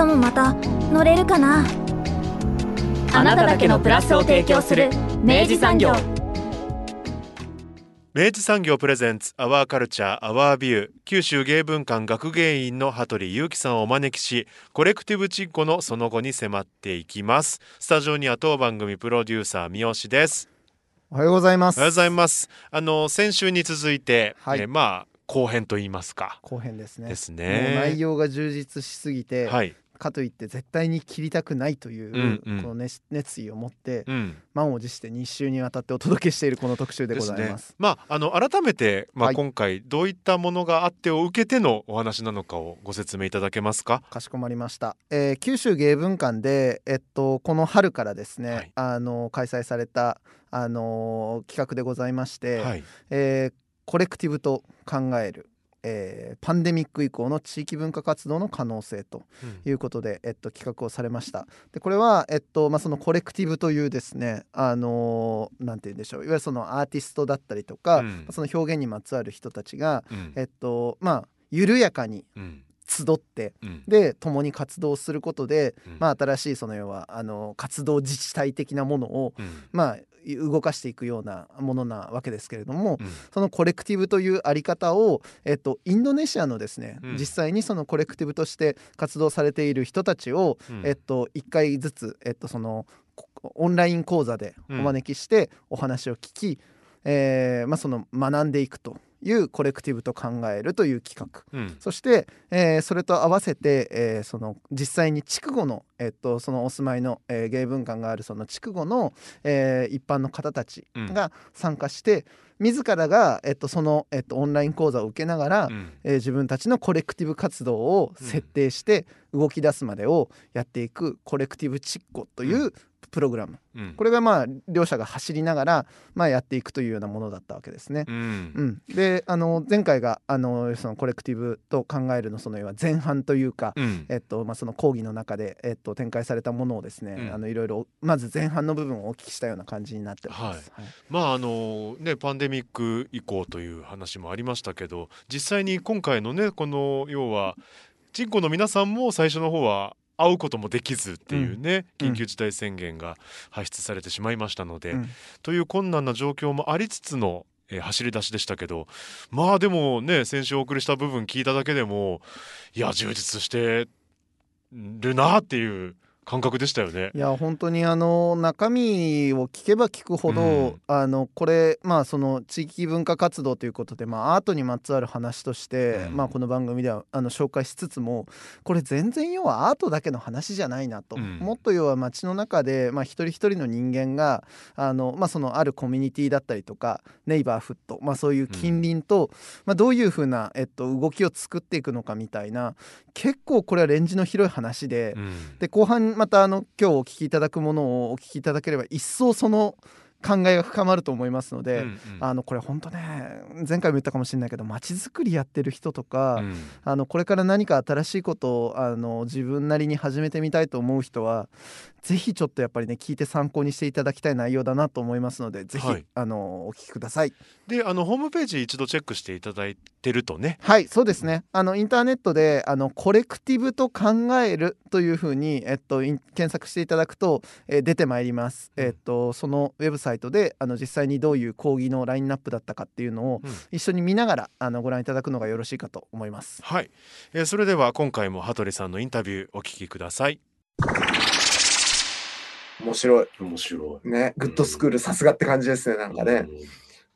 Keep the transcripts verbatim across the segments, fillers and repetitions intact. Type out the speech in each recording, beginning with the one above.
明日もまた乗れるかな。あなただけのプラスを提供する明治産業。明治産業プレゼンツアワーカルチャーアワービュー。九州芸文館学芸員の羽鳥優樹さんをお招きし、コレクティブチッコのその後に迫っていきます。スタジオには当番組プロデューサー三好です。おはようございます。おはようございます。あの先週に続いて、はいえまあ、後編といいますか後編です ね, ですね内容が充実しすぎて、はい、かといって絶対に切りたくないという、うんうん、この 熱, 熱意を持って、うん、満を持してに週にわたってお届けしているこの特集でございます。ですね。まあ、あの改めて、まあはい、今回どういったものがあってを受けてのお話なのかをご説明いただけますか。かしこまりました、えー、九州芸文館で、えっと、この春からですね、はい、あの開催された、あのー、企画でございまして、はいえー、コレクティブと考えるえー、パンデミック以降の地域文化活動の可能性ということで、うんえっと、企画をされました。でこれは、えっとまあ、そのコレクティブというですね、あのー、なんて言うんでしょう、いわゆるそのアーティストだったりとか、うん、その表現にまつわる人たちが、うんえっとまあ、緩やかに、うん集って、うん、で共に活動することで、うんまあ、新しいその要はあの活動自治体的なものを、うんまあ、動かしていくようなものなわけですけれども、うん、そのコレクティブというあり方を、えっと、インドネシアのですね、うん、実際にそのコレクティブとして活動されている人たちを、うんえっと、いっかいずつ、えっと、そのオンライン講座でお招きしてお話を聞き、うんえーまあ、その学んでいくというコレクティブと考えるという企画、うん、そして、えー、それと合わせて、えー、その実際に筑後の、えー、っとそのお住まいの、えー、芸文館があるその筑後の、えー、一般の方たちが参加して、うん、自らが、えー、っとその、えー、っとオンライン講座を受けながら、うんえー、自分たちのコレクティブ活動を設定して動き出すまでをやっていくコレクティブチッコという、うんプログラム、うん、これがまあ両者が走りながら、まあ、やっていくというようなものだったわけですね、うんうん、であの前回があのそのコレクティブと考える の, その前半というか、うんえっとまあ、その講義の中で、えっと、展開されたものをですね、うん、あのいろいろまず前半の部分をお聞きしたような感じになっております、はいはいまああのね、パンデミック以降という話もありましたけど、実際に今回のねこの要はチッコの皆さんも最初の方は会うこともできずっていうね、緊急事態宣言が発出されてしまいましたので、うん、という困難な状況もありつつの、えー、走り出しでしたけど、まあでもね先週お送りした部分聞いただけでもいや充実してるなっていう感覚でしたよね。いや本当にあの中身を聞けば聞くほど、うん、あのこれまあその地域文化活動ということで、まあ、アートにまつわる話として、うんまあ、この番組ではあの紹介しつつも、これ全然要はアートだけの話じゃないなと、うん、もっと要は街の中で、まあ、一人一人の人間が あの、まあ、そのあるコミュニティだったりとかネイバーフット、まあ、そういう近隣と、うんまあ、どういうふうな、えっと、動きを作っていくのかみたいな、結構これはレンジの広い話で、うん、で後半またあの今日お聞きいただくものをお聞きいただければ一層その考えが深まると思いますので、うんうん、あのこれ本当ね前回も言ったかもしれないけど、街づくりやってる人とか、うん、あのこれから何か新しいことをあの自分なりに始めてみたいと思う人はぜひちょっとやっぱりね聞いて参考にしていただきたい内容だなと思いますので、ぜひ、はい、あのお聞きください。であのホームページ一度チェックしていただいてるとね、はいそうですね、あのインターネットであのコレクティブと考えるというふうに、えっと、検索していただくと、えー、出てまいります、うんえっと、そのウェブサイトであの実際にどういう講義のラインナップだったかっていうのを一緒に見ながら、うん、あのご覧いただくのがよろしいかと思います、はいえー、それでは今回も羽鳥さんのインタビューお聞きください。面白い面白いね、グッドスクールさすがって感じですね。なんかね、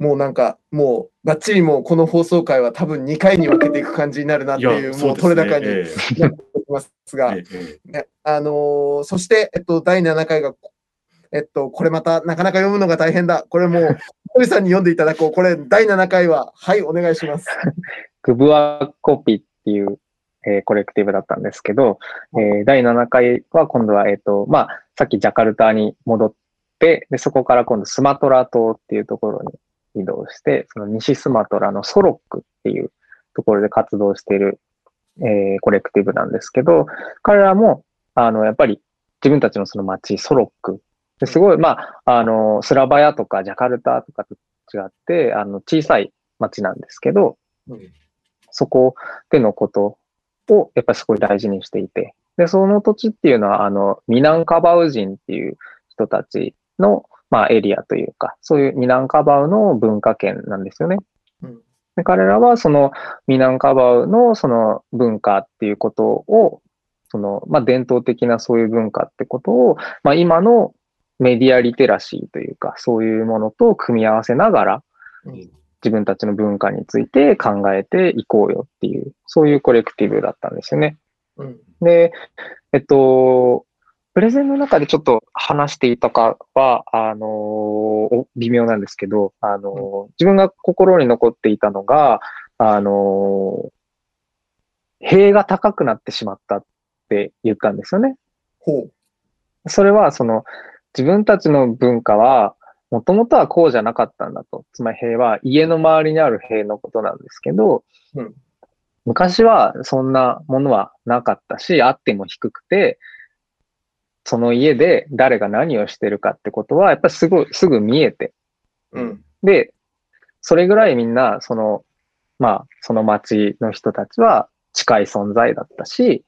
うん、もうなんかもうバッチリもうこの放送回は多分にかいに分けていく感じになるなっていう、もう取れ高になっておますが、ええね、あのー、そして、えっと、だいななかいがえっとこれまたなかなか読むのが大変だ。これもう鳥さんに読んでいただこう。これだいななかいははいお願いします。クブアコピっていうえー、コレクティブだったんですけど、えー、だいななかいは今度は、えっと、まあ、さっきジャカルタに戻って、で、そこから今度スマトラ島っていうところに移動して、その西スマトラのソロックっていうところで活動している、えー、コレクティブなんですけど、彼らも、あの、やっぱり自分たちのその街、ソロック、ですごい、まあ、あの、スラバヤとかジャカルタとかと違って、あの、小さい街なんですけど、うん、そこでのことをやっぱりすごい大事にしていて、で、その土地っていうのは、あの、ミナンカバウ人っていう人たちの、まあ、エリアというか、そういうミナンカバウの文化圏なんですよね。うん、で彼らは、そのミナンカバウのその文化っていうことを、その、まあ、伝統的なそういう文化ってことを、まあ、今のメディアリテラシーというか、そういうものと組み合わせながら、うん自分たちの文化について考えていこうよっていう、そういうコレクティブだったんですよね。うん、で、えっと、プレゼンの中でちょっと話していたかは、あの、微妙なんですけど、あの、自分が心に残っていたのが、あの、塀が高くなってしまったって言ったんですよね。ほう。それは、その、自分たちの文化は、もともとはこうじゃなかったんだと。つまり塀は家の周りにある塀のことなんですけど、うん、昔はそんなものはなかったし、あっても低くて、その家で誰が何をしてるかってことは、やっぱりすぐ、すぐ見えて。うん、で、それぐらいみんな、その、まあ、その町の人たちは近い存在だったし、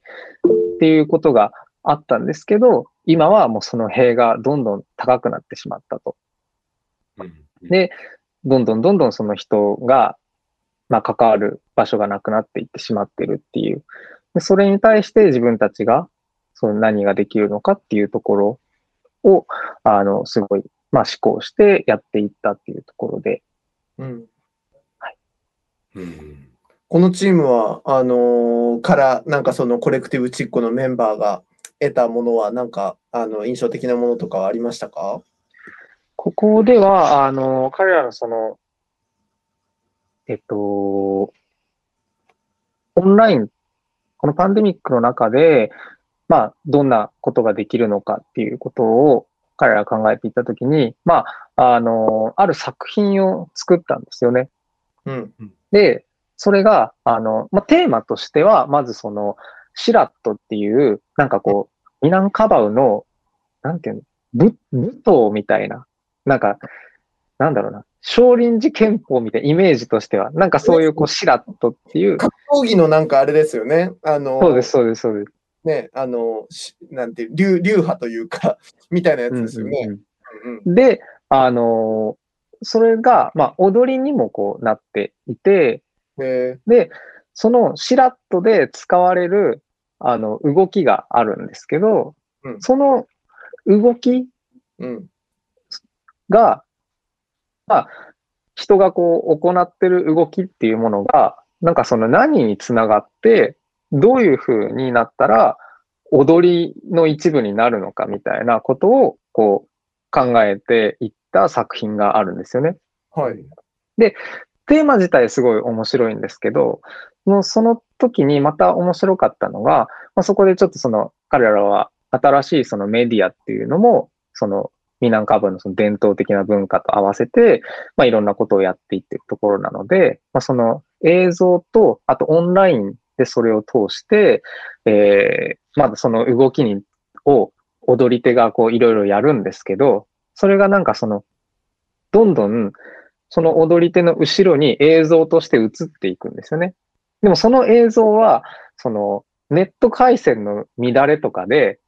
っていうことがあったんですけど、今はもうその塀がどんどん高くなってしまったと。で、どんどんどんどんその人が、まあ、関わる場所がなくなっていってしまってるっていう。で、それに対して自分たちが、その何ができるのかっていうところを、あの、すごい、まあ、思考してやっていったっていうところで。うん。はい。うん、このチームは、あのー、から、なんかそのコレクティブチッコのメンバーが得たものは、なんか、あの、印象的なものとかはありましたか？ここでは、あの、彼らのその、えっと、オンライン、このパンデミックの中で、まあ、どんなことができるのかっていうことを彼らが考えていったときに、まあ、あの、ある作品を作ったんですよね。うんうん、で、それが、あの、まあ、テーマとしては、まずその、シラットっていう、なんかこう、ミナンカバウの、なんていうの、ぶ、武闘みたいな。なんか、なんだろうな、少林寺拳法みたいなイメージとしては、なんかそういうこうシラットっていう。格闘技のなんかあれですよね。あのそうです、そうです、そうです。ね、あの、なんていう、流、流派というか、みたいなやつですよね。で、あの、それが、まあ、踊りにもこうなっていて、で、そのシラットで使われる、あの、動きがあるんですけど、うん、その動き、うんが、まあ、人がこう行ってる動きっていうものが、なんかその何につながって、どういう風になったら踊りの一部になるのかみたいなことをこう考えていった作品があるんですよね。はい。で、テーマ自体すごい面白いんですけど、もうその時にまた面白かったのが、まあ、そこでちょっとその彼らは新しいそのメディアっていうのも、そのミナンカバウのその伝統的な文化と合わせて、まあ、いろんなことをやっていってるところなので、まあ、その映像と、あとオンラインでそれを通して、えー、まだその動きにを踊り手がこういろいろやるんですけど、それがなんかその、どんどんその踊り手の後ろに映像として映っていくんですよね。でもその映像は、そのネット回線の乱れとかで、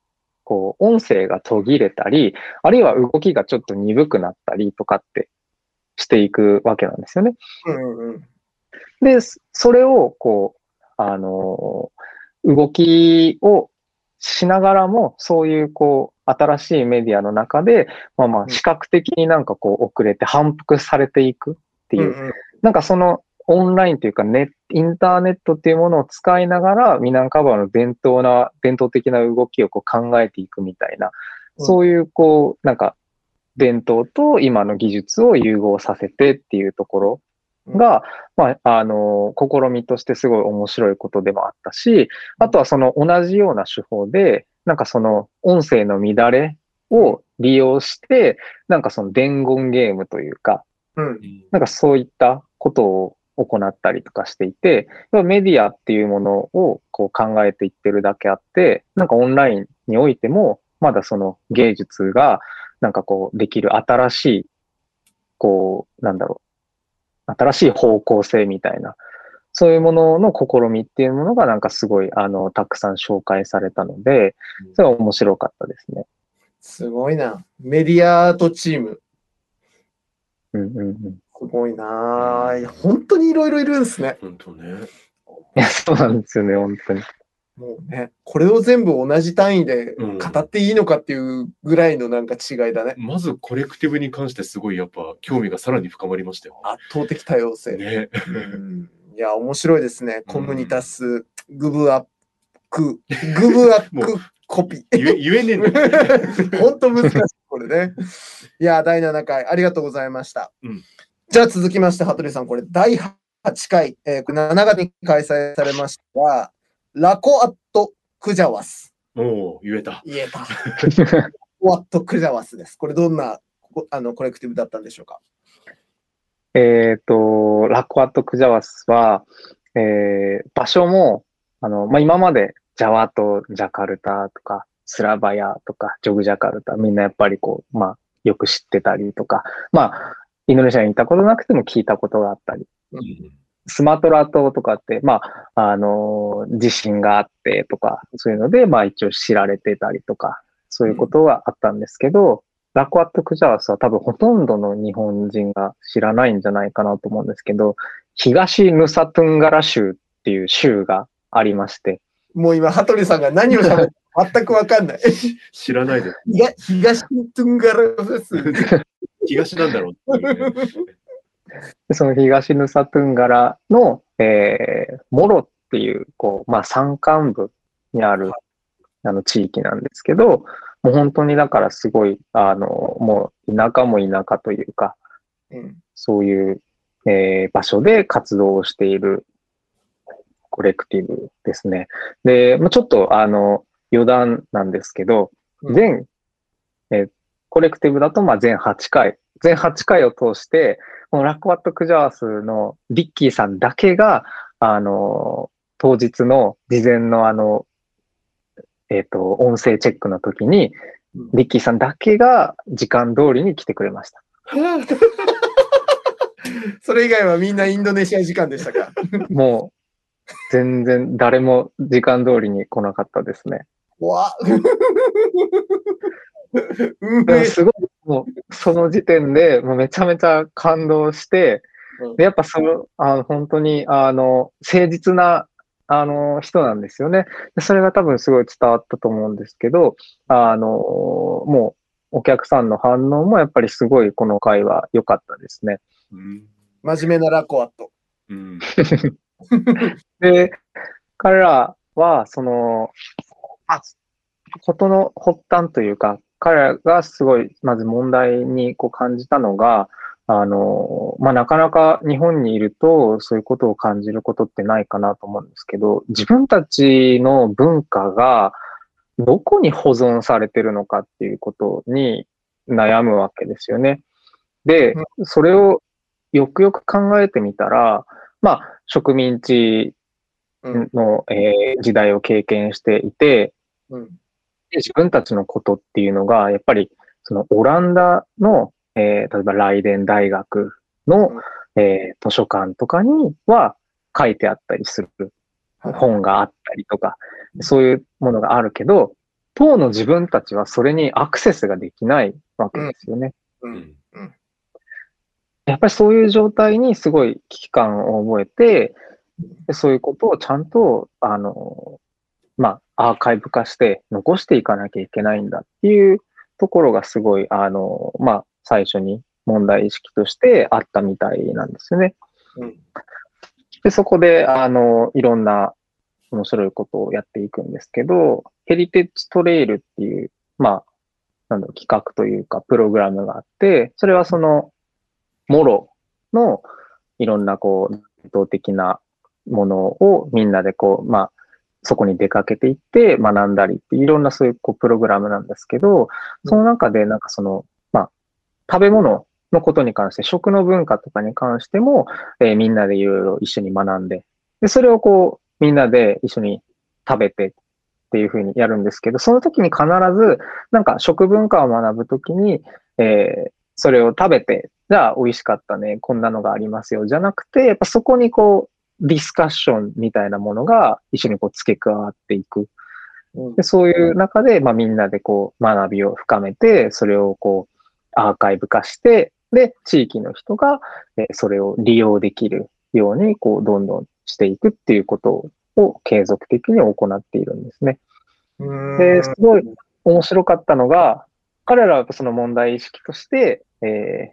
こう、音声が途切れたり、あるいは動きがちょっと鈍くなったりとかってしていくわけなんですよね。うんうん、で、それを、こう、あの、動きをしながらも、そういう、こう、新しいメディアの中で、まあまあ、視覚的になんかこう、遅れて反復されていくっていう、うんうん、なんかその、オンラインというかネット、インターネットっていうものを使いながら、ミナンカバウの伝統な、伝統的な動きをこう考えていくみたいな、そういうこう、なんか、伝統と今の技術を融合させてっていうところが、まあ、あの、試みとしてすごい面白いことでもあったし、あとはその同じような手法で、なんかその音声の乱れを利用して、なんかその伝言ゲームというか、うん、なんかそういったことを行ったりとかしていて、メディアっていうものをこう考えていってるだけあって、なんかオンラインにおいても、まだその芸術が、なんかこうできる新しい、こう、なんだろう、新しい方向性みたいな、そういうものの試みっていうものがなんかすごい、あの、たくさん紹介されたので、それは面白かったですね。うん、すごいな。メディアとチーム。うんうんうん。すごいなぁ。本当にいろいろいるんですね。本当ね。いや、そうなんですよね、本当に。もうね、これを全部同じ単位で語っていいのかっていうぐらいのなんか違いだね。うん、まずコレクティブに関してすごいやっぱ興味がさらに深まりましたよ。圧倒的多様性。ね。うん、いや、面白いですね。コムニタス、うん、グブアック、グブアック。コピー言え、言えねえの。本当難しい、これね。いや、だいななかい、ありがとうございました。うん、じゃあ、続きまして、羽鳥さん、これ、だいはちかい、えー、しちがつに開催されました、ラコアット・クジャワス。おお、言えた。言えた。ラコアット・クジャワスです。これ、どんなあのコレクティブだったんでしょうか。えっと、ラコアット・クジャワスは、えー、場所も、あのまあ、今まで、ジャワとジャカルタとか、スラバヤとか、ジョグジャカルタ、みんなやっぱりこう、まあ、よく知ってたりとか、まあ、インドネシアに行ったことなくても聞いたことがあったり、うん、スマトラ島とかって、まあ、あのー、地震があってとか、そういうので、まあ一応知られてたりとか、そういうことがあったんですけど、うん、ラコアット・クジャワスは多分ほとんどの日本人が知らないんじゃないかなと思うんですけど、東ヌサトゥンガラ州っていう州がありまして、もう今、羽鳥さんが何を喋って全くわかんない。知らないです。いや、東トゥンガラです。東なんだろう、ね。その東ヌサトゥンガラの、えー、モロっていう、こう、まあ、山間部にある、あの、地域なんですけど、もう本当にだからすごい、あの、もう田舎も田舎というか、うん、そういう、えー、場所で活動をしている。コレクティブですね。で、まあ、ちょっとあの余談なんですけど、全、うん、えコレクティブだとまあぜんはちかい、ぜんはちかいを通して、このラコアット・クジャワスのリッキーさんだけが、あの、当日の事前のあの、えっと、音声チェックの時に、うん、リッキーさんだけが時間通りに来てくれました。それ以外はみんなインドネシア時間でしたか？もう全然誰も時間通りに来なかったですね。わすごい、もうその時点でもうめちゃめちゃ感動して、でやっぱそのあの本当にあの誠実なあの人なんですよね。それが多分すごい伝わったと思うんですけど、あのもうお客さんの反応もやっぱりすごいこの回は良かったですね。うん、真面目なラコアット。うんで、彼らは、その、あ、ことの発端というか、彼らがすごい、まず問題にこう感じたのが、あの、まあ、なかなか日本にいると、そういうことを感じることってないかなと思うんですけど、自分たちの文化がどこに保存されてるのかっていうことに悩むわけですよね。で、それをよくよく考えてみたら、まあ、植民地の、うんえー、時代を経験していて、うん、自分たちのことっていうのが、やっぱりそのオランダの、えー、例えばライデン大学の、うんえー、図書館とかには書いてあったりする本があったりとか、うん、そういうものがあるけど、当の自分たちはそれにアクセスができないわけですよね。うんうんうんやっぱりそういう状態にすごい危機感を覚えて、そういうことをちゃんと、あの、まあ、アーカイブ化して残していかなきゃいけないんだっていうところがすごい、あの、まあ、最初に問題意識としてあったみたいなんですよね。うん、でそこで、あの、いろんな面白いことをやっていくんですけど、ヘリテッジトレイルっていう、まあ、なんだろう、企画というか、プログラムがあって、それはその、モロの、いろんなこう伝統的なものをみんなでこう、まあ、そこに出かけていって学んだりっていろんなそういうこうプログラムなんですけど、その中でなんかその、まあ、食べ物のことに関して、食の文化とかに関しても、えー、みんなでいろいろ一緒に学んで、で、それをこうみんなで一緒に食べてっていうふうにやるんですけど、その時に必ずなんか食文化を学ぶ時に、えー、それを食べて、じゃあ美味しかったね、こんなのがありますよ、じゃなくて、やっぱそこにこう、ディスカッションみたいなものが一緒にこう付け加わっていく。で、そういう中で、まあ、みんなでこう学びを深めて、それをこうアーカイブ化して、で、地域の人がそれを利用できるようにこうどんどんしていくっていうことを継続的に行っているんですね。で、すごい面白かったのが、彼らはその問題意識として、えー、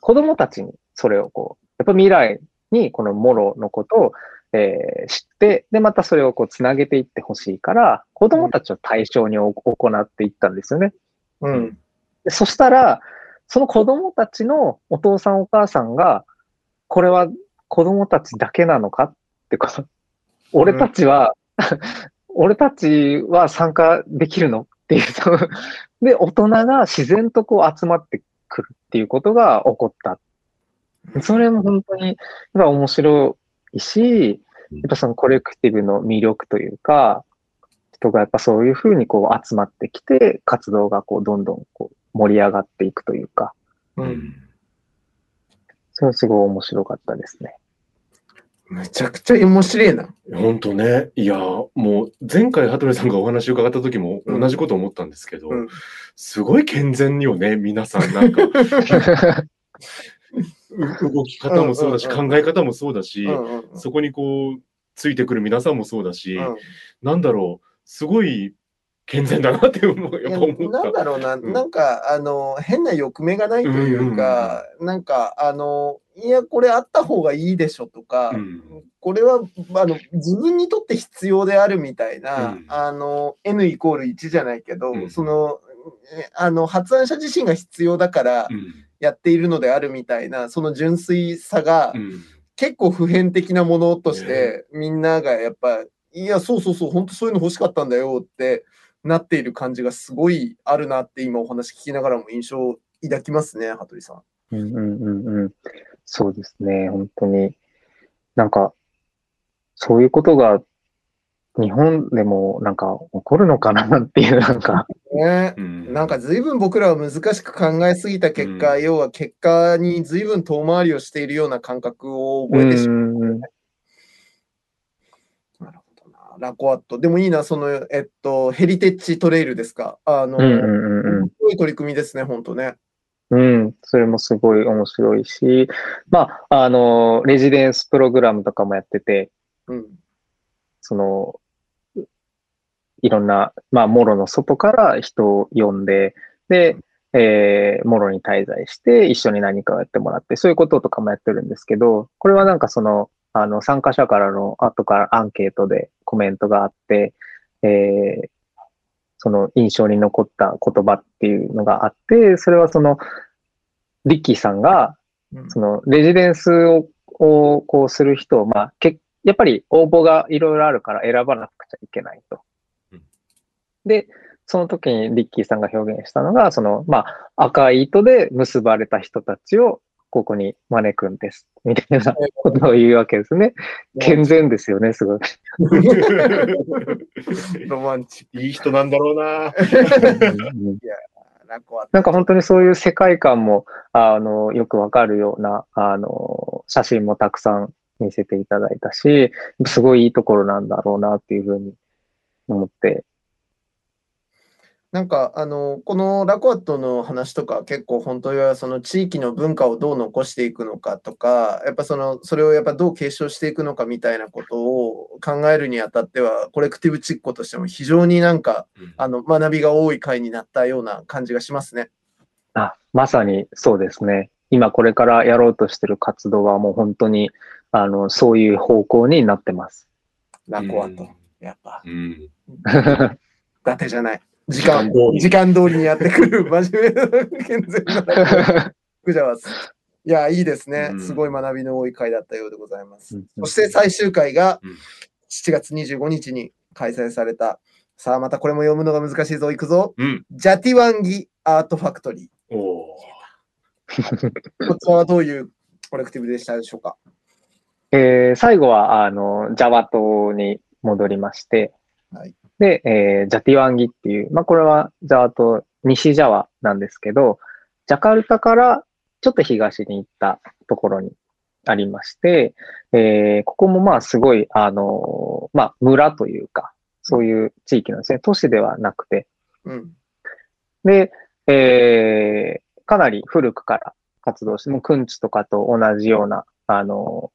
子供たちにそれをこう、やっぱ未来、にこのモロのことを、えー、知って、で、またそれをこうつなげていってほしいから、子供たちを対象に行っていったんですよね。うん。で、そしたら、その子供たちのお父さんお母さんが、これは子供たちだけなのかってこと。俺たちは、うん、俺たちは参加できるのっていう。で、大人が自然とこう集まってくるっていうことが起こった。それも本当にやっぱ面白いし、やっぱそのコレクティブの魅力というか、人がやっぱそういうふうにこう集まってきて、活動がこうどんどんこう盛り上がっていくというか、うん、それすごい面白かったですね。めちゃくちゃ面白いな。本当ね。いや、もう前回羽鳥さんがお話を伺った時も同じこと思ったんですけど、うん、すごい健全よね、皆さんなんか。動き方もそうだし、考え方もそうだし、そこにこうついてくる皆さんもそうだし、なんだろう、すごい健全だなって思う。なんだろうな、なんかあの変な欲目がないというか、なんかあのいやこれあった方がいいでしょとか、これはあの自分にとって必要であるみたいな、あの N イコールいちじゃないけど、そのあの発案者自身が必要だからやっているのであるみたいな、その純粋さが結構普遍的なものとして、うん、みんながやっぱいやそうそうそう本当そういうの欲しかったんだよってなっている感じがすごいあるなって今お話聞きながらも印象を抱きますね、羽鳥さん。うんうんうんうん、そうですね、本当になんかそういうことが日本でもなんか起こるのかなっていう、なんかね、なんか随分僕らは難しく考えすぎた結果、うん、要は結果に随分遠回りをしているような感覚を覚えてしまう、ね。なるほどな。ラコアット。でもいいな、その、えっと、ヘリテッジトレイルですか。あの、すごい取り組みですね、本当ね。うん、それもすごい面白いし、まあ、あの、レジデンスプログラムとかもやってて、うん、その、いろんな、まあ、モロの外から人を呼んで、で、えー、モロに滞在して、一緒に何かをやってもらって、そういうこととかもやってるんですけど、これはなんかその、あの、参加者からの後からアンケートでコメントがあって、えー、その印象に残った言葉っていうのがあって、それはその、リッキーさんが、その、レジデンスを、をこうする人を、まあ、け、やっぱり応募がいろいろあるから選ばなくちゃいけないと。で、その時にリッキーさんが表現したのが、その、まあ、赤い糸で結ばれた人たちをここに招くんです。みたいなことを言うわけですね。健全ですよね、すごい。ロマンチック。いい人なんだろうな。なんか本当にそういう世界観も、あの、よくわかるような、あの、写真もたくさん見せていただいたし、すごいいいところなんだろうな、っていうふうに思って、なんかあのこのラコアットの話とか結構本当はその地域の文化をどう残していくのかとか、やっぱそのそれをやっぱどう継承していくのかみたいなことを考えるにあたっては、コレクティブチッコとしても非常になんかあの学びが多い回になったような感じがしますね。あ、まさにそうですね。今これからやろうとしてる活動はもう本当にあのそういう方向になってます。ラコアット、やっぱ、うん、伊達じゃない。時間時間通りにやってくる真面目な健全なクジャワス。いや、いいですね、うん、すごい学びの多い回だったようでございます。うん、そして最終回がしちがつにじゅうごにちに開催された、さあまたこれも読むのが難しいぞ、いくぞ、うん、ジャティワンギアートファクトリー。おーこちらはどういうコレクティブでしたでしょうか？えー、最後はあのジャワ島に戻りまして、はい、で、えー、ジャティワンギっていう、まあ、これはジャワ島、西ジャワなんですけど、ジャカルタからちょっと東に行ったところにありまして、えー、ここもまあすごい、あのー、まあ村というか、そういう地域なんですね。都市ではなくて。うん、で、えー、かなり古くから活動して、もうくんちとかと同じような、あの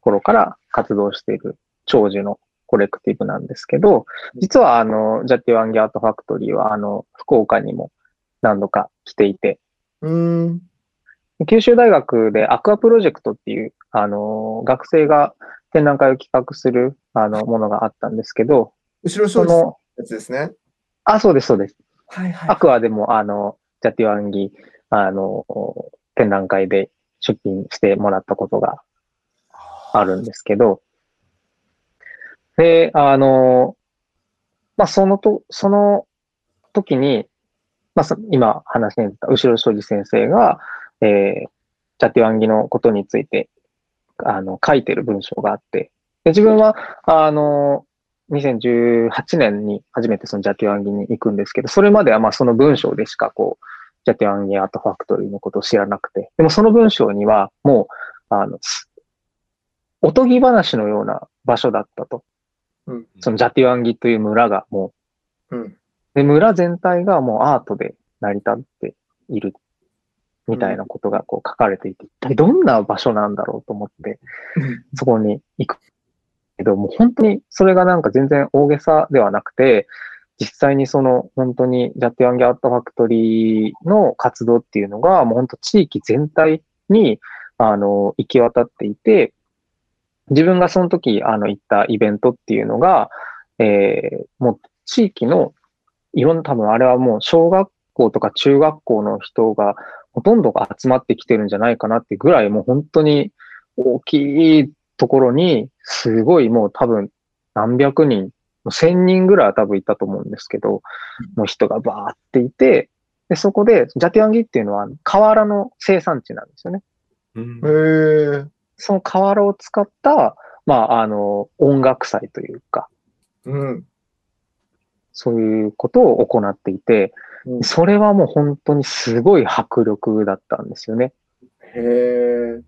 ー、頃から活動している長寿のコレクティブなんですけど、実はあの、ジャティワンギアートファクトリーは、あの、福岡にも何度か来ていて、うん九州大学でアクアプロジェクトっていう、あの、学生が展覧会を企画する、あの、ものがあったんですけど、後ろそのやつですね。あ、そうです、そうです。はいはい。アクアでも、あの、ジャティワンギ、あの、展覧会で出品してもらったことがあるんですけど、で、あの、まあ、そのと、その時に、まあ、今話してた後ろ庄司先生が、えー、ジャティワンギのことについて、あの、書いてる文章があって、で自分は、あの、にせんじゅうはちねんに初めてそのジャティワンギに行くんですけど、それまではまあその文章でしかこう、ジャティワンギアートファクトリーのことを知らなくて、でもその文章にはもう、あの、おとぎ話のような場所だったと。うん、そのジャティワンギという村がもう、うん、で、村全体がもうアートで成り立っている。みたいなことがこう書かれていて、一体どんな場所なんだろうと思って、そこに行くけど、もう本当にそれがなんか全然大げさではなくて、実際にその本当にジャティワンギアートファクトリーの活動っていうのが、もう本当地域全体にあの行き渡っていて、自分がその時あの行ったイベントっていうのが、えー、もう地域のいろんな多分あれはもう小学校とか中学校の人が、ほとんどが集まってきてるんじゃないかなってぐらい、もう本当に大きいところに、すごいもう多分何百人、せんにんぐらいは多分いたと思うんですけど、の人がバーっていて、でそこで、ジャティワンギっていうのは河原の生産地なんですよね。うん、へその河原を使った、まあ、あの、音楽祭というか、うん、そういうことを行っていて、それはもう本当にすごい迫力だったんですよね。へー。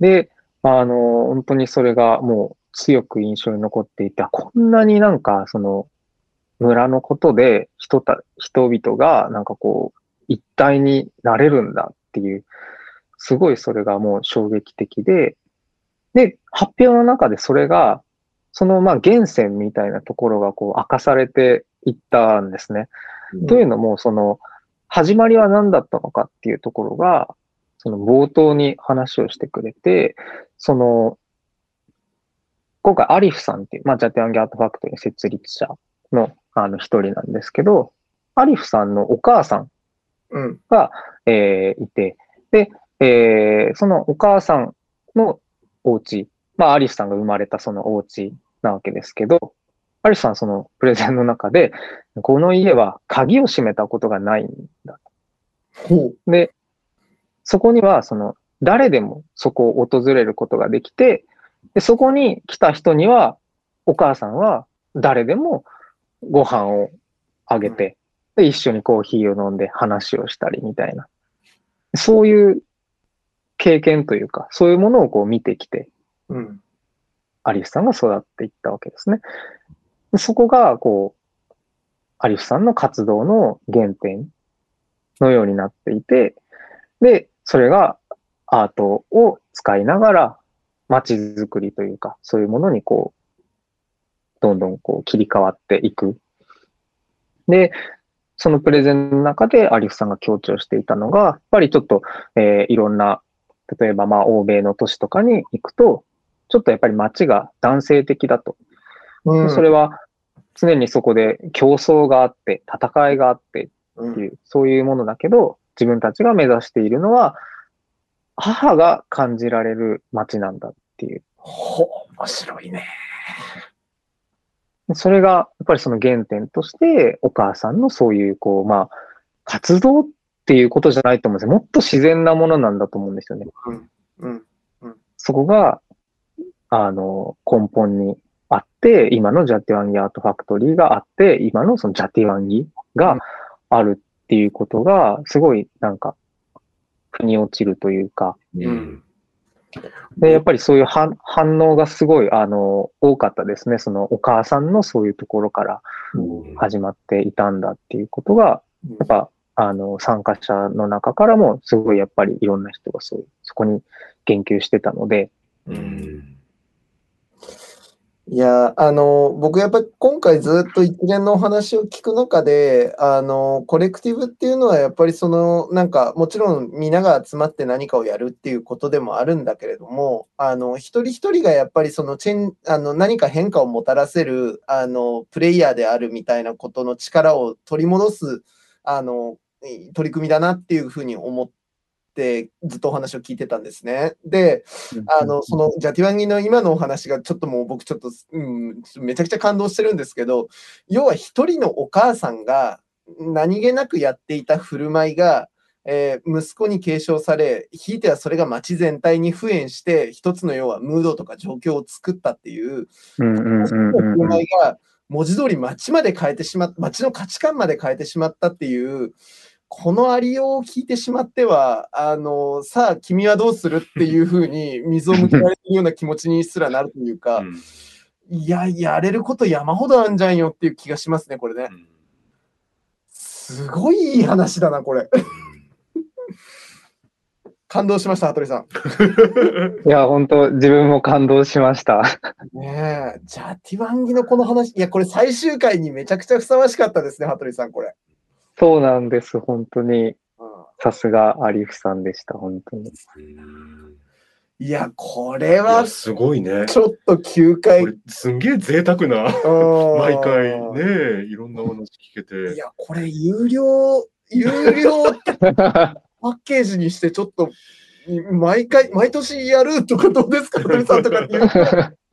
で、あの、本当にそれがもう強く印象に残っていて、こんなになんかその村のことで人た、人々がなんかこう一体になれるんだっていう、すごいそれがもう衝撃的で、で、発表の中でそれが、そのまあ源泉みたいなところがこう明かされていったんですね。というのも、その、始まりは何だったのかっていうところが、その冒頭に話をしてくれて、その、今回アリフさんっていう、まあ、ジャティワンギアートファクトリー設立者の、あの、一人なんですけど、アリフさんのお母さんが、うん、えー、いて、で、えー、そのお母さんのお家、まあ、アリフさんが生まれたそのお家なわけですけど、アリフさんそのプレゼンの中で、この家は鍵を閉めたことがないんだと。で、そこにはその誰でもそこを訪れることができて、でそこに来た人にはお母さんは誰でもご飯をあげて、で一緒にコーヒーを飲んで話をしたりみたいな。そういう経験というか、そういうものをこう見てきて、うん、アリフさんが育っていったわけですね。そこが、こう、アリフさんの活動の原点のようになっていて、で、それがアートを使いながら、街づくりというか、そういうものにこう、どんどんこう切り替わっていく。で、そのプレゼンの中でアリフさんが強調していたのが、やっぱりちょっと、えー、いろんな、例えばまあ、欧米の都市とかに行くと、ちょっとやっぱり街が男性的だと。うん、それは常にそこで競争があって戦いがあってっていう、うん、そういうものだけど、自分たちが目指しているのは母が感じられる街なんだっていう。ほう、面白いね。それが、やっぱりその原点として、お母さんのそういう、こう、まあ、活動っていうことじゃないと思うんですよ。もっと自然なものなんだと思うんですよね。うん。うん。うん、そこが、あの、根本にあって、今のジャティワンギアートファクトリーがあって、今のそのジャティワンギがあるっていうことが、すごい、なんか、腑に落ちるというか。うん。で、やっぱりそういう反応がすごい、あの、多かったですね。そのお母さんのそういうところから始まっていたんだっていうことが、やっぱ、あの、参加者の中からも、すごいやっぱりいろんな人がそういう、そこに言及してたので。うん。いや、あの、僕やっぱり今回ずっと一連のお話を聞く中で、あの、コレクティブっていうのはやっぱりその、なんかもちろん皆が集まって何かをやるっていうことでもあるんだけれども、あの、一人一人がやっぱりそのチェン、あの、何か変化をもたらせる、あの、プレイヤーであるみたいなことの力を取り戻す、あの、取り組みだなっていうふうに思って、でずっとお話を聞いてたんですね。で、あのそのジャティワンギの今のお話がちょっともう僕ちょっと、うん、めちゃくちゃ感動してるんですけど、要は一人のお母さんが何気なくやっていた振る舞いが、えー、息子に継承され、ひいてはそれが街全体に普遍して一つの要はムードとか状況を作ったっていう振る舞いが文字通り街まで変えてしまった、街の価値観まで変えてしまったっていう。このありようを聞いてしまっては、あの、さあ、君はどうするっていうふうに、水を向けられるような気持ちにすらなるというか、うん、いや、やれること山ほどあんじゃんよっていう気がしますね、これね。うん、すごいいい話だな、これ。感動しました、羽鳥さん。いや、本当自分も感動しました。ねえ、ジャティワンギのこの話、いや、これ最終回にめちゃくちゃふさわしかったですね、羽鳥さん、これ。そうなんです、本当に。さすがアリフさんでした、本当に。いや、これは、すごいね。ちょっときゅうかい。すんげえ贅沢な、毎回ね、いろんなお話聞けて。いや、これ、有料、有料パッケージにして、ちょっと、毎回、毎年やるとか、どうですか、鳥さんとかっていう。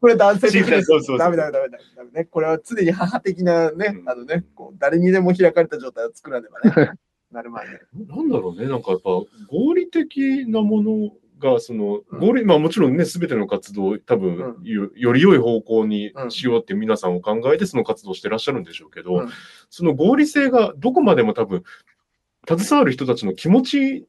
これ男性的です。ダメダメダメダメね。これは常に母的なね、あのね、こう誰にでも開かれた状態を作らねばね、なる前に。なんだろうね、なんかやっぱ合理的なものが、その、合理、まあもちろんね、すべての活動、多分、より良い方向にしようって皆さんお考えでその活動してらっしゃるんでしょうけど、その合理性がどこまでも多分、携わる人たちの気持ち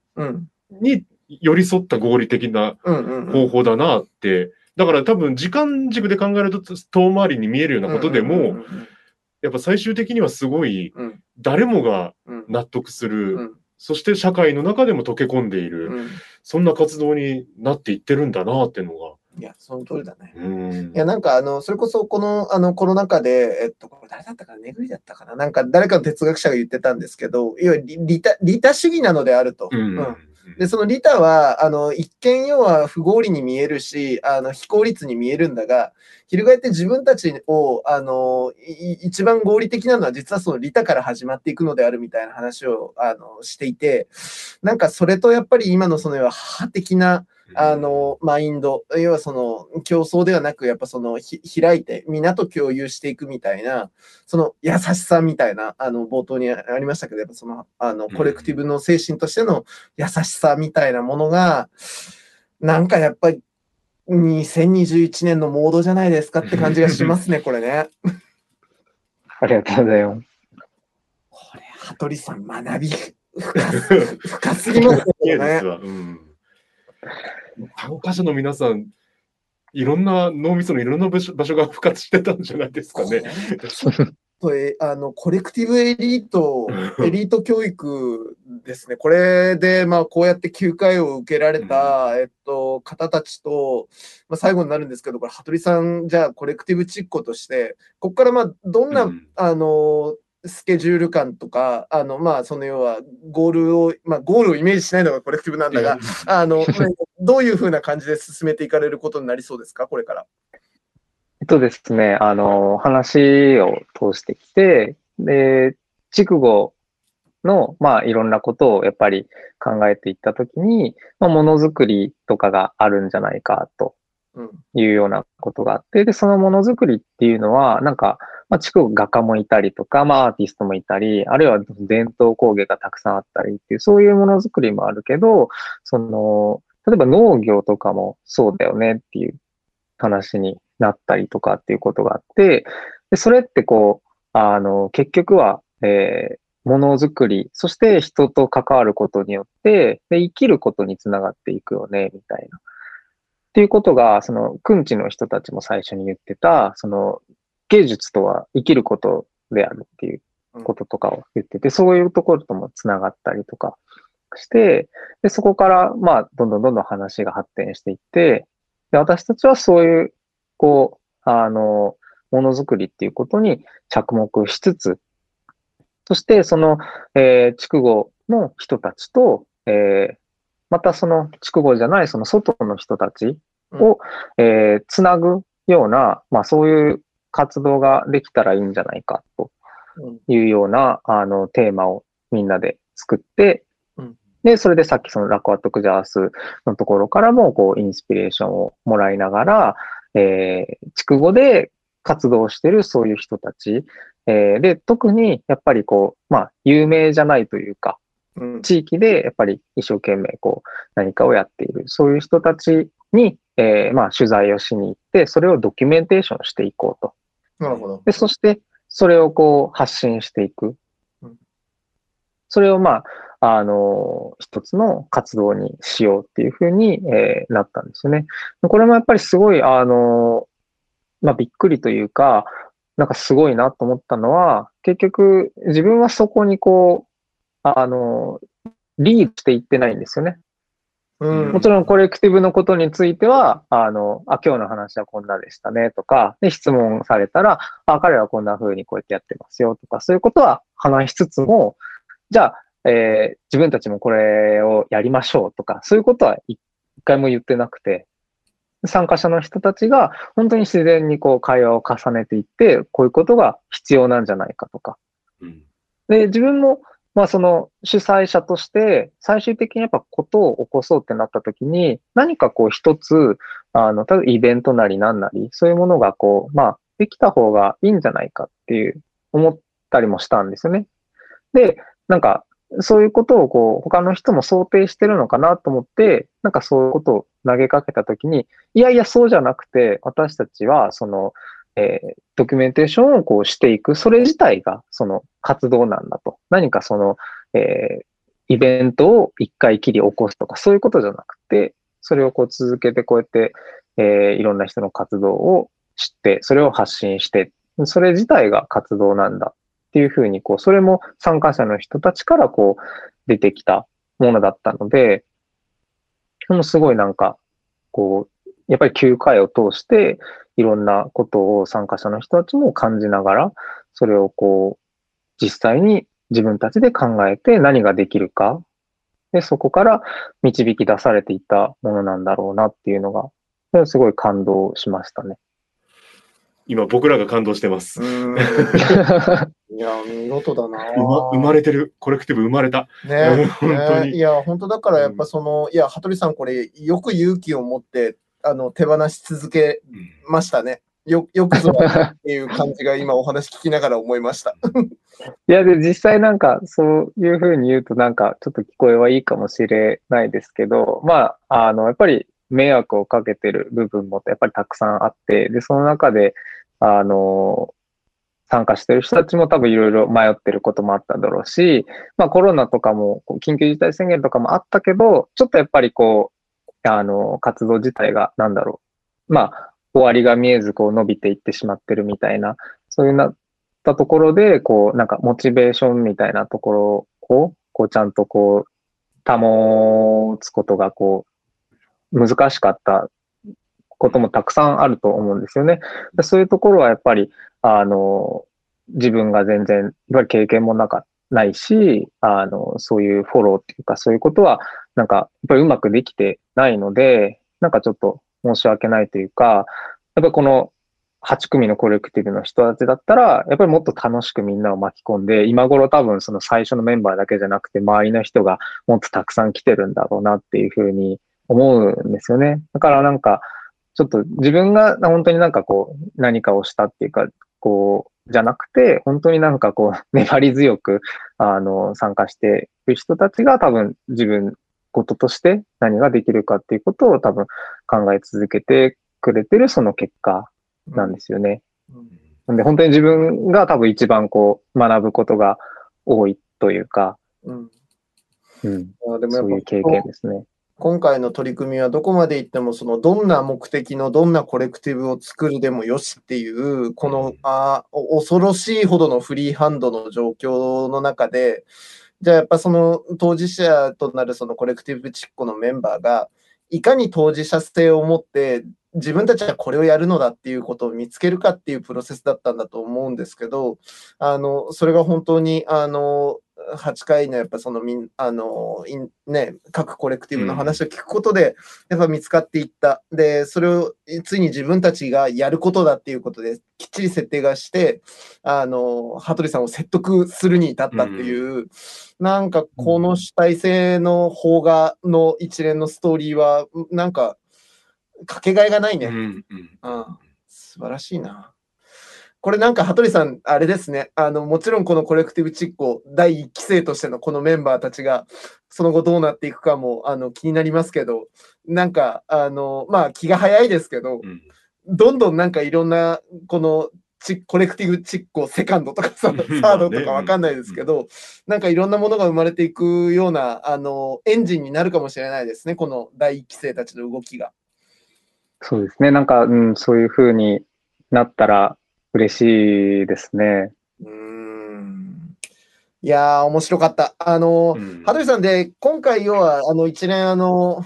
に寄り添った合理的な方法だなって、だから多分時間軸で考えると遠回りに見えるようなことでも、やっぱ最終的にはすごい誰もが納得する、そして社会の中でも溶け込んでいる、そんな活動になっていってるんだなっていうのが。いや、その通りだね。うん、いや、なんか、あの、それこそ、この、あの、コロナ禍で、えっと、これ誰だったかな、ネグリだったかな、なんか、誰かの哲学者が言ってたんですけど、いわゆる利他、利他主義なのであると。うんうんで、その利他は、あの、一見要は不合理に見えるし、あの、非効率に見えるんだが、翻って自分たちを、あの、一番合理的なのは実はその利他から始まっていくのであるみたいな話を、あの、していて、なんかそれとやっぱり今のその要は母的な、あの、マインド、要はその競争ではなく、やっぱそのひ開いて、皆と共有していくみたいな、その優しさみたいな、あの、冒頭にありましたけど、やっぱその、あの、コレクティブの精神としての優しさみたいなものが、なんかやっぱりにせんにじゅういちねんのモードじゃないですかって感じがしますね、これね。ありがとうございます。これ、羽鳥さん、学び深す、深すぎますよね。参加者の皆さん、いろんな脳みそのいろんな場所が復活してたんじゃないですかね。あのコレクティブエリート、エリート教育ですね。これで、まあ、こうやってきゅうかいを受けられた、うん、えっと、方たちと、まあ、最後になるんですけど、これ、羽鳥さん、じゃあ、コレクティブチッコとして、ここから、まあ、どんな、うん、あの、スケジュール感とか、あの、まあ、その要は、ゴールを、まあ、ゴールをイメージしないのがコレクティブなんだが、あの、どういうふうな感じで進めていかれることになりそうですか、これから。えっとですね、あの、話を通してきて、で、筑後、の、まあ、いろんなことをやっぱり考えていったときに、まあ、ものづくりとかがあるんじゃないかというようなことがあって、で、そのものづくりっていうのは、なんか、まあ、地区画家もいたりとか、まあ、アーティストもいたり、あるいは伝統工芸がたくさんあったりっていう、そういうものづくりもあるけど、その、例えば農業とかもそうだよねっていう話になったりとかっていうことがあって、でそれってこう、あの、結局は、えーものづくり、そして人と関わることによって、で生きることにつながっていくよね、みたいな。っていうことが、その、くんちの人たちも最初に言ってた、その、芸術とは生きることであるっていうこととかを言ってて、そういうところともつながったりとかして、でそこから、まあ、どんどんどんどん話が発展していって、で私たちはそういう、こう、あの、ものづくりっていうことに着目しつつ、そして、その、えー、筑後の人たちと、えー、またその筑後じゃない、その外の人たちを、うん、えー、つなぐような、まあそういう活動ができたらいいんじゃないか、というような、うん、あの、テーマをみんなで作って、うん、で、それでさっきそのラクワット・クジャースのところからも、こう、インスピレーションをもらいながら、えー、筑後で活動してるそういう人たち、えー、で、特に、やっぱりこう、まあ、有名じゃないというか、うん、地域で、やっぱり一生懸命、こう、何かをやっている、そういう人たちに、えー、まあ、取材をしに行って、それをドキュメンテーションしていこうと。なるほど。で、そして、それをこう、発信していく。うん、それを、まあ、あのー、一つの活動にしようっていうふうに、えー、なったんですよね。これもやっぱりすごい、あのー、まあ、びっくりというか、なんかすごいなと思ったのは、結局自分はそこにこう、あの、リードしていってないんですよね。うん、もちろんコレクティブのことについては、あの、あ、今日の話はこんなでしたねとか、で、質問されたら、あ、彼はこんな風にこうやってやってますよとか、そういうことは話しつつも、じゃあ、えー、自分たちもこれをやりましょうとか、そういうことは一回も言ってなくて、参加者の人たちが本当に自然にこう会話を重ねていって、こういうことが必要なんじゃないかとか。うん、で、自分も、まあその主催者として最終的にやっぱことを起こそうってなった時に、何かこう一つ、あの、例えばイベントなりなんなり、そういうものがこう、まあできた方がいいんじゃないかっていう思ったりもしたんですよね。で、なんかそういうことをこう他の人も想定してるのかなと思って、なんかそういうことを投げかけたときに、いやいやそうじゃなくて、私たちはその、えー、ドキュメンテーションをこうしていく、それ自体がその活動なんだと。何かその、えー、イベントを一回きり起こすとか、そういうことじゃなくて、それをこう続けてこうやって、えー、いろんな人の活動を知って、それを発信して、それ自体が活動なんだっていうふうに、こう、それも参加者の人たちからこう出てきたものだったので、でもすごいなんか、こう、やっぱりきゅうかいを通して、いろんなことを参加者の人たちも感じながら、それをこう、実際に自分たちで考えて何ができるか、で、そこから導き出されていたものなんだろうなっていうのが、それすごい感動しましたね。今、僕らが感動してます。うんいや、見事だな。生まれてる、コレクティブ生まれた。ね本当に、ね、いや、本当だから、やっぱその、うん、いや、羽鳥さん、これ、よく勇気を持って、あの、手放し続けましたね。よ、よくぞっていう感じが、今、お話聞きながら思いました。いや、で、実際なんか、そういうふうに言うと、なんか、ちょっと聞こえはいいかもしれないですけど、まあ、あの、やっぱり、迷惑をかけてる部分もやっぱりたくさんあって、で、その中で、あの、参加してる人たちも多分いろいろ迷ってることもあっただろうし、まあコロナとかも、緊急事態宣言とかもあったけど、ちょっとやっぱりこう、あの、活動自体がなんだろう。まあ、終わりが見えずこう伸びていってしまってるみたいな、そういうなったところで、こう、なんかモチベーションみたいなところを、こうちゃんとこう、保つことがこう、難しかったこともたくさんあると思うんですよね。そういうところはやっぱり、あの、自分が全然、いわゆる経験もなか、ないし、あの、そういうフォローっていうか、そういうことは、なんか、やっぱりうまくできてないので、なんかちょっと申し訳ないというか、やっぱこの、はち組のコレクティブの人たちだったら、やっぱりもっと楽しくみんなを巻き込んで、今頃多分その最初のメンバーだけじゃなくて、周りの人がもっとたくさん来てるんだろうなっていうふうに思うんですよね。だからなんか、ちょっと自分が本当になんかこう、何かをしたっていうか、こう、じゃなくて、本当になんかこう、粘り強く、あの、参加している人たちが多分自分事として何ができるかっていうことを多分考え続けてくれてるその結果なんですよね。で、本当に自分が多分一番こう学ぶことが多いというか、うんうん、そういう経験ですね。今回の取り組みはどこまでいっても、そのどんな目的のどんなコレクティブを作るでもよしっていう、このあ恐ろしいほどのフリーハンドの状況の中で、じゃあやっぱその当事者となるそのコレクティブチッコのメンバーが、いかに当事者性を持って、自分たちはこれをやるのだっていうことを見つけるかっていうプロセスだったんだと思うんですけど、あの、それが本当に、あの、はちかいのやっぱそのみん、あの、ね、各コレクティブの話を聞くことで、やっぱ見つかっていった。うん、で、それをついに自分たちがやることだっていうことで、きっちり設定がして、あの、羽鳥さんを説得するに至ったっていう、うん、なんかこの主体性の方がの一連のストーリーは、なんか、かけがえがないね。うんうんうん、素晴らしいな。これなんか羽鳥さん、あれですね。あの、もちろんこのコレクティブチッコだいいっきせいとしてのこのメンバーたちが、その後どうなっていくかもあの気になりますけど、なんか、あの、まあ気が早いですけど、うん、どんどんなんかいろんな、このチコレクティブチッコセカンドとかサードとかわかんないですけど、なんかいろんなものが生まれていくような、あの、エンジンになるかもしれないですね。このだいいっきせいたちの動きが。そうですね。なんか、うん、そういう風になったら嬉しいですね。うん。いやー、面白かった。あの、うん、羽鳥さんで、今回、要は、あの、一連、あの、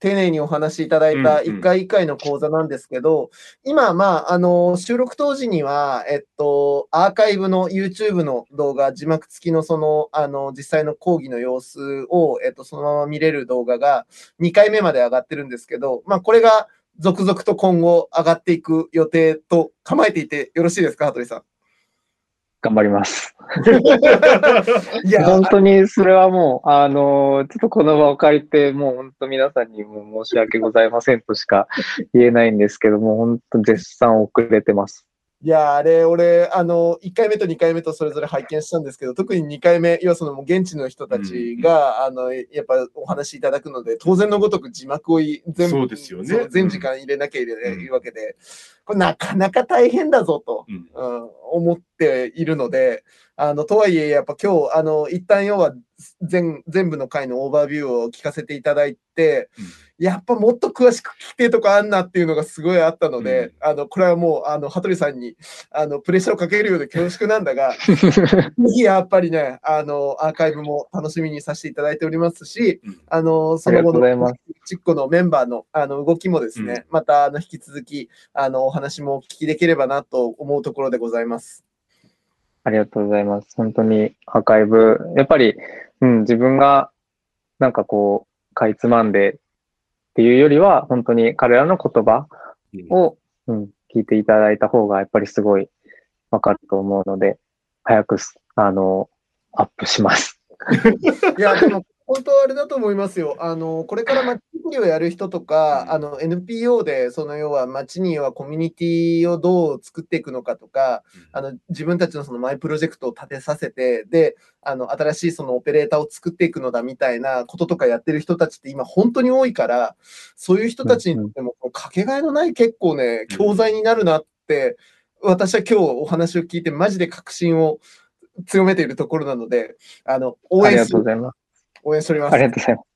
丁寧にお話しいただいたいっかいいっかいの講座なんですけど、うんうん、今、まあ、あの、収録当時には、えっと、アーカイブの ユーチューブ の動画、字幕付きのその、あの、実際の講義の様子を、えっと、そのまま見れる動画がにかいめまで上がってるんですけど、まあ、これが、続々と今後上がっていく予定と構えていてよろしいですか、羽鳥さん。頑張ります。いや本当にそれはもう、あの、ちょっとこの場を借りて、もう本当皆さんにも申し訳ございませんとしか言えないんですけども、本当絶賛遅れてます。いや、あれ、俺、あの、いっかいめとにかいめとそれぞれ拝見したんですけど、特ににかいめ、要はその現地の人たちが、うん、あの、やっぱお話しいただくので、当然のごとく字幕を全部、そうですよね。全時間入れなきゃいけないわけで、うん、これなかなか大変だぞと、うんうん、思っているので、あの、とはいえ、やっぱ今日、あの、一旦要は全、全部の回のオーバービューを聞かせていただいて、うん、やっぱもっと詳しく聞きてとかあんなっていうのがすごいあったので、うん、あの、これはもう、あの、羽鳥さんに、あの、プレッシャーをかけるようで恐縮なんだが、やっぱりね、あの、アーカイブも楽しみにさせていただいておりますし、うん、あの、その後の、チッコのメンバーの、あの、動きもですね、うん、また、あの、引き続き、あの、お話もお聞きできればなと思うところでございます。ありがとうございます。本当にアーカイブ、やっぱり、うん、自分がなんかこう、かいつまんでっていうよりは、本当に彼らの言葉を、うん、聞いていただいた方が、やっぱりすごい分かると思うので、早く、あの、アップします。いや、でも本当はあれだと思いますよ。あの、これから街づくりをやる人とか、あの、エヌピーオー で、その要は街にはコミュニティをどう作っていくのかとか、あの、自分たちのそのマイプロジェクトを立てさせて、で、あの、新しいそのオペレーターを作っていくのだみたいなこととかやってる人たちって今本当に多いから、そういう人たちにとっても、かけがえのない結構ね、教材になるなって、私は今日お話を聞いて、マジで確信を強めているところなので、あの、応援します。ありがとうございます。応援しております。ありがとうございます。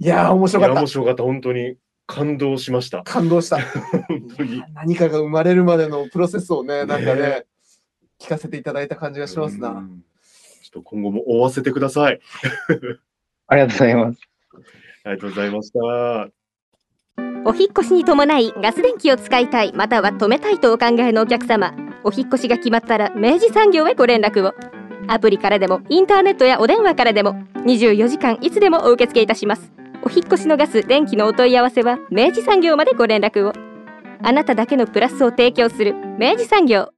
いやー、面白かった。いや、面白かった。本当に感動しました。感動した。本当に何かが生まれるまでのプロセスをね、なんかね、ね聞かせていただいた感じがしますな。ちょっと今後も追わせてください。ありがとうございます。ありがとうございました。お引越しに伴いガス電気を使いたい、または止めたいとお考えのお客様、お引越しが決まったら明治産業へご連絡を。アプリからでもインターネットやお電話からでもにじゅうよじかんいつでもお受け付けいたします。お引越しのガス・電気のお問い合わせは明治産業までご連絡を。あなただけのプラスを提供する明治産業。